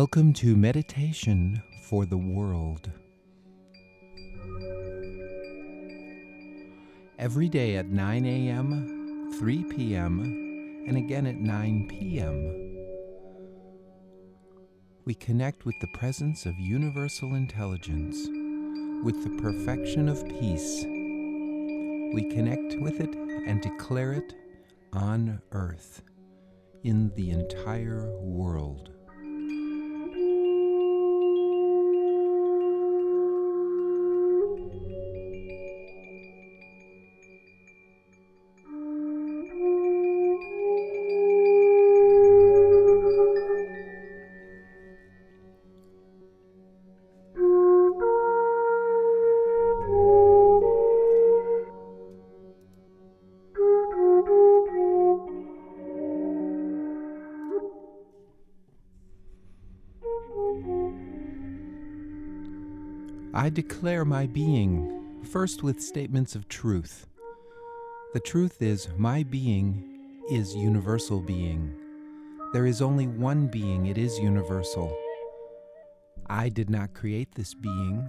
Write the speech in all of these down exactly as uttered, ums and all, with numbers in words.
Welcome to Meditation for the World. Every day at nine a m, three p m, and again at nine p m, we connect with the presence of universal intelligence, with the perfection of peace. We connect with it and declare it on earth, in the entire world. I declare my being, first with statements of truth. The truth is, my being is universal being. There is only one being, it is universal. I did not create this being.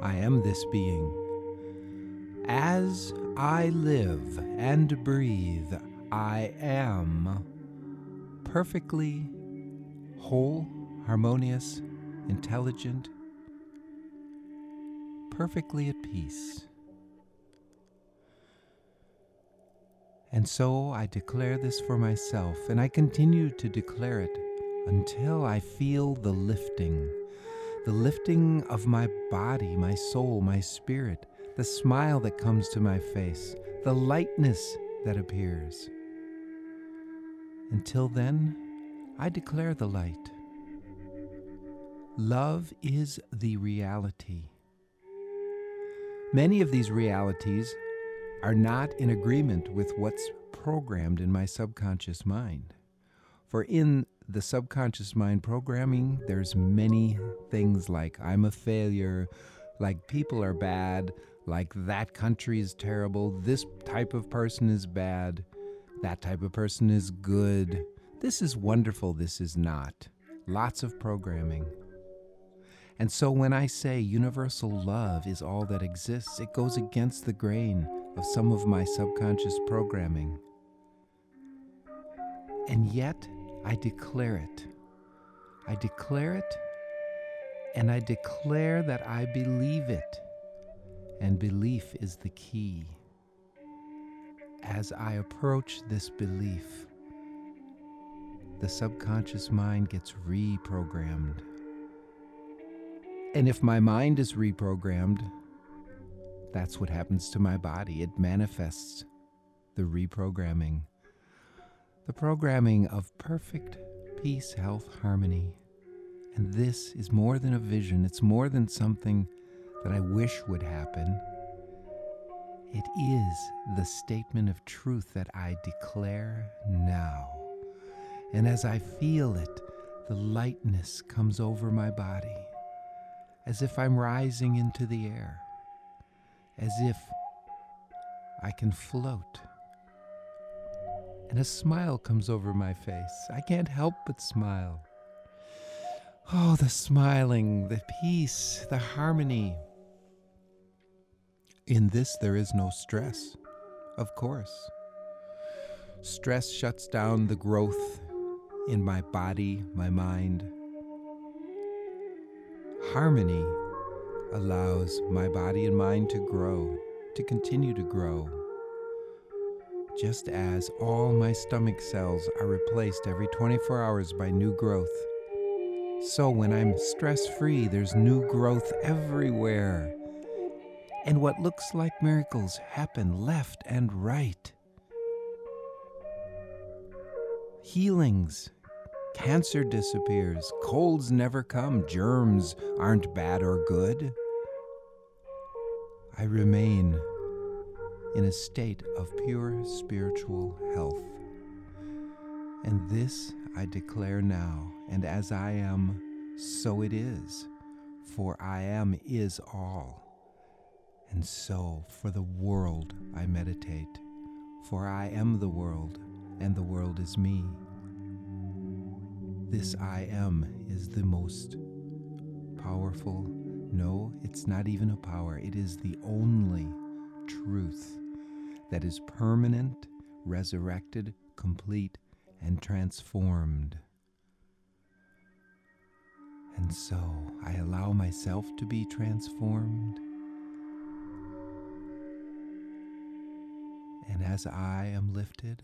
I am this being. As I live and breathe, I am perfectly whole, harmonious, intelligent, perfectly at peace. And so I declare this for myself, and I continue to declare it until I feel the lifting, the lifting of my body, my soul, my spirit, the smile that comes to my face, the lightness that appears. Until then, I declare the light. Love is the reality. Many of these realities are not in agreement with what's programmed in my subconscious mind. For in the subconscious mind programming, there's many things like I'm a failure, like people are bad, like that country is terrible, this type of person is bad, that type of person is good, this is wonderful, this is not. Lots of programming. And so when I say universal love is all that exists, it goes against the grain of some of my subconscious programming. And yet, I declare it. I declare it, and I declare that I believe it. And belief is the key. As I approach this belief, the subconscious mind gets reprogrammed. And if my mind is reprogrammed, that's what happens to my body. It manifests the reprogramming, the programming of perfect peace, health, harmony. And this is more than a vision. It's more than something that I wish would happen. It is the statement of truth that I declare now. And as I feel it, the lightness comes over my body, as if I'm rising into the air, as if I can float. And a smile comes over my face. I can't help but smile. Oh, the smiling, the peace, the harmony. In this, there is no stress, of course. Stress shuts down the growth in my body, my mind. Harmony allows my body and mind to grow, to continue to grow, just as all my stomach cells are replaced every twenty-four hours by new growth. So when I'm stress-free, there's new growth everywhere. And what looks like miracles happen left and right. Healings. Cancer disappears, colds never come, germs aren't bad or good. I remain in a state of pure spiritual health. And this I declare now, and as I am, so it is, for I am is all. And so for the world I meditate, for I am the world, and the world is me. This I am is the most powerful. No, it's not even a power. It is the only truth that is permanent, resurrected, complete, and transformed. And so I allow myself to be transformed. And as I am lifted,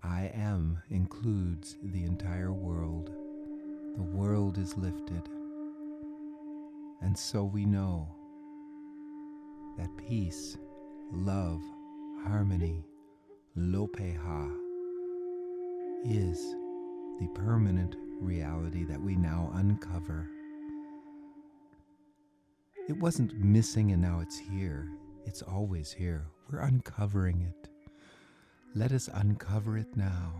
I am includes the entire world. The world is lifted. And so we know that peace, love, harmony, Lopeha is the permanent reality that we now uncover. It wasn't missing and now it's here. It's always here. We're uncovering it. Let us uncover it now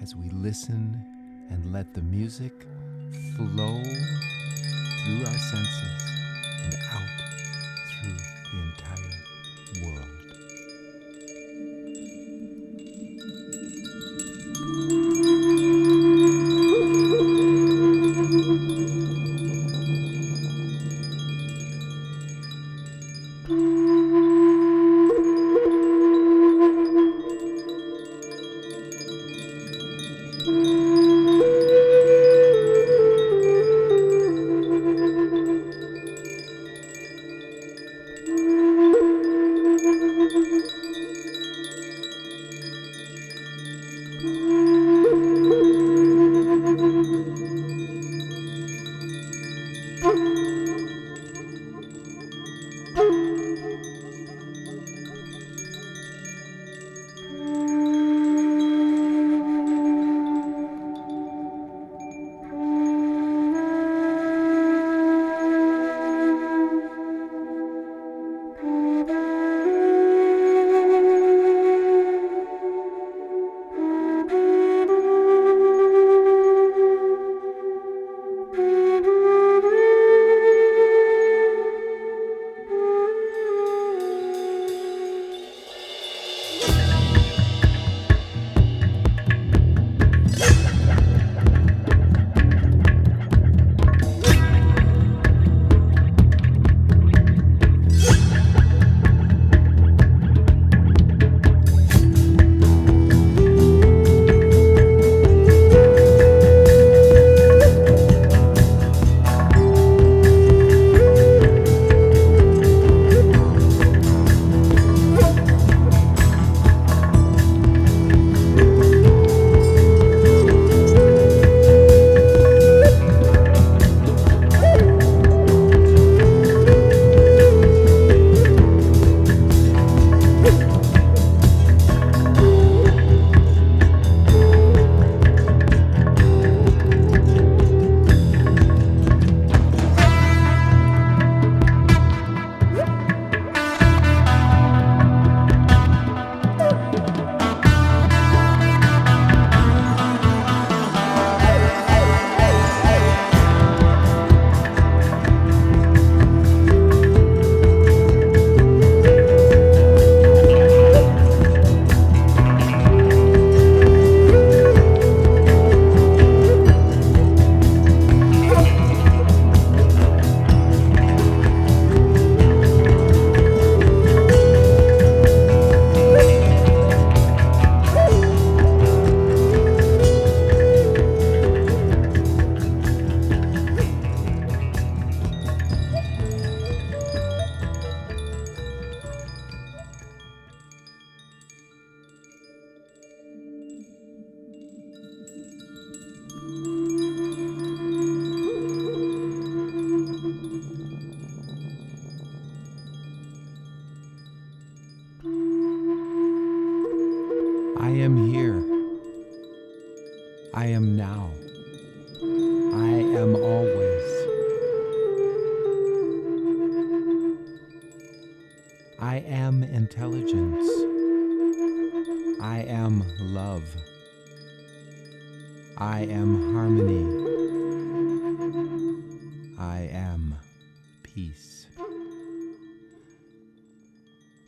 as we listen and let the music flow through our senses and out through the entire world.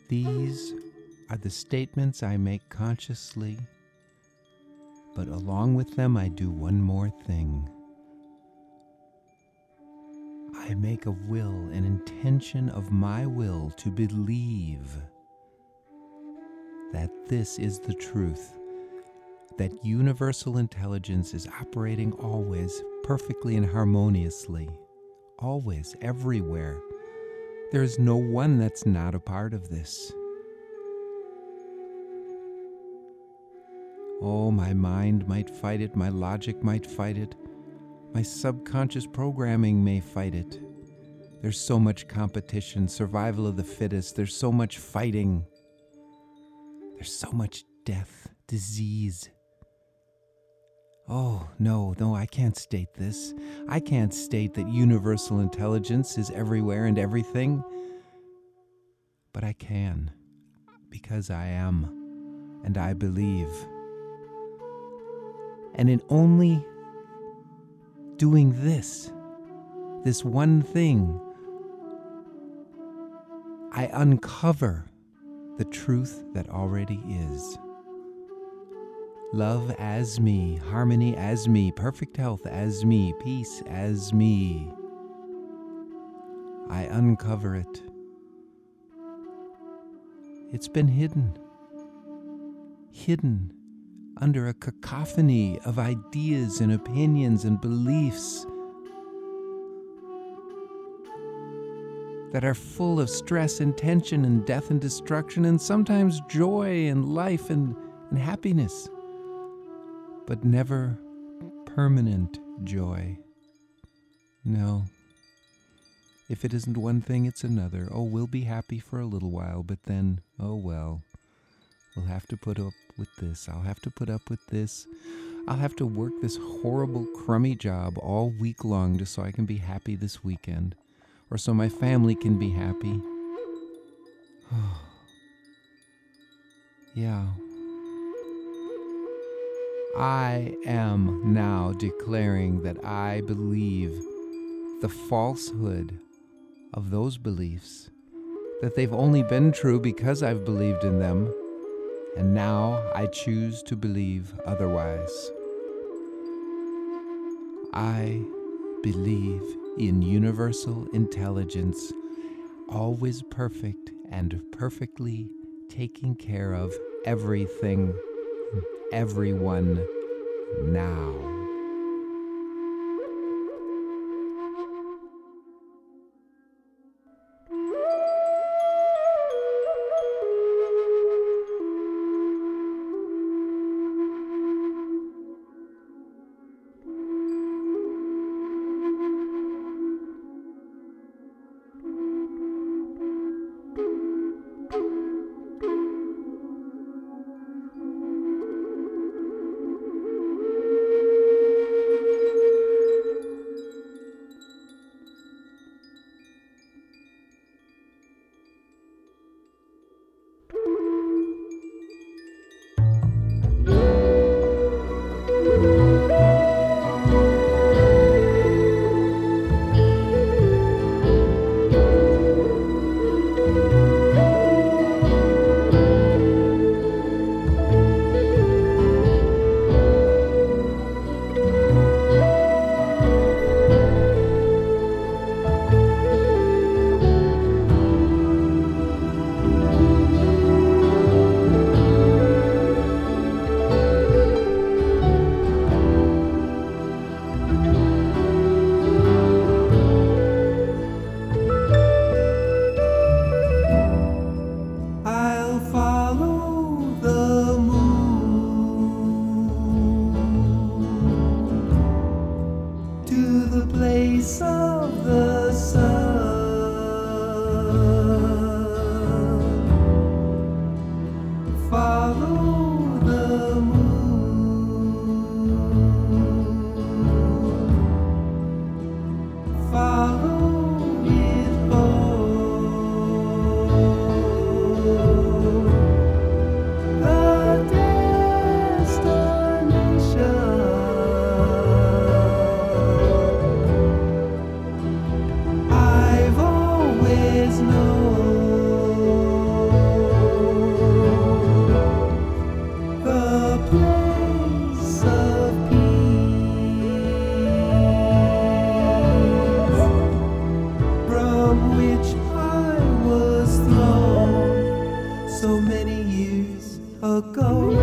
These are the statements I make consciously but along with them I do one more thing. I make a will, an intention of my will to believe that this is the truth, that universal intelligence is operating always, perfectly and harmoniously, always, everywhere. There is no one that's not a part of this. Oh, my mind might fight it, my logic might fight it, my subconscious programming may fight it. There's so much competition, survival of the fittest, there's so much fighting. There's so much death, disease. Oh, no, no, I can't state this. I can't state that universal intelligence is everywhere and everything. But I can, because I am, and I believe. And in only doing this, this one thing, I uncover the truth that already is. Love as me, harmony as me, perfect health as me, peace as me. I uncover it. It's been hidden, hidden under a cacophony of ideas and opinions and beliefs that are full of stress and tension and death and destruction and sometimes joy and life and, and happiness. But never permanent joy. No. If it isn't one thing, it's another. Oh, we'll be happy for a little while, but then, oh well, we'll have to put up with this. I'll have to put up with this. I'll have to work this horrible, crummy job all week long just so I can be happy this weekend, or so my family can be happy. Oh. Yeah. I am now declaring that I believe the falsehood of those beliefs, that they've only been true because I've believed in them, and now I choose to believe otherwise. I believe in universal intelligence, always perfect and perfectly taking care of everything, everyone now. so many years ago.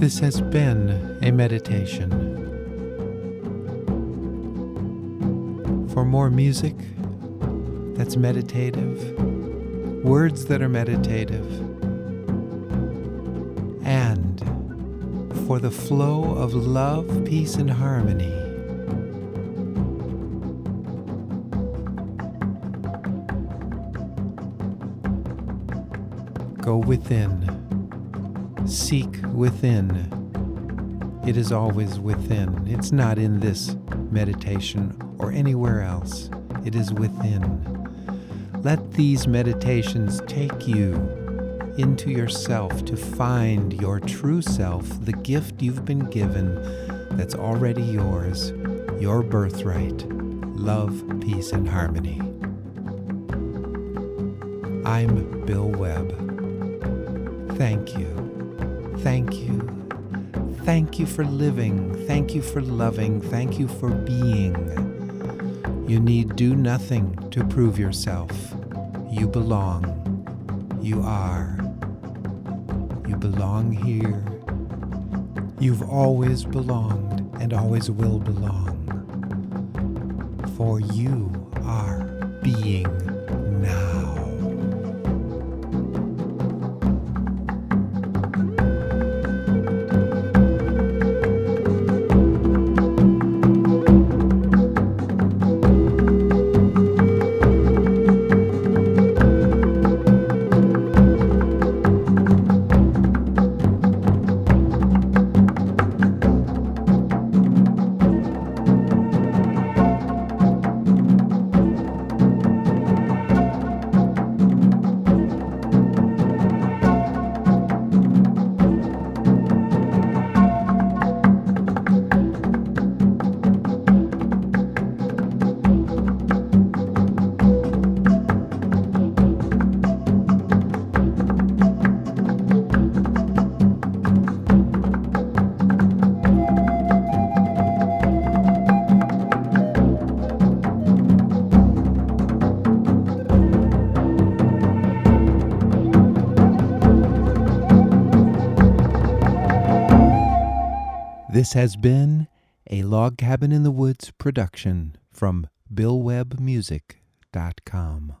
This has been a meditation. For more music that's meditative, words that are meditative, and for the flow of love, peace, and harmony, go within. Seek within. It is always within. It's not in this meditation or anywhere else. It is within. Let these meditations take you into yourself to find your true self, the gift you've been given that's already yours, your birthright, love, peace, and harmony. I'm Bill Webb. Thank you. Thank you. Thank you for living. Thank you for loving. Thank you for being. You need do nothing to prove yourself. You belong. You are. You belong here. You've always belonged and always will belong. For you are being now. This has been a Log Cabin in the Woods production from Bill Webb Music dot com.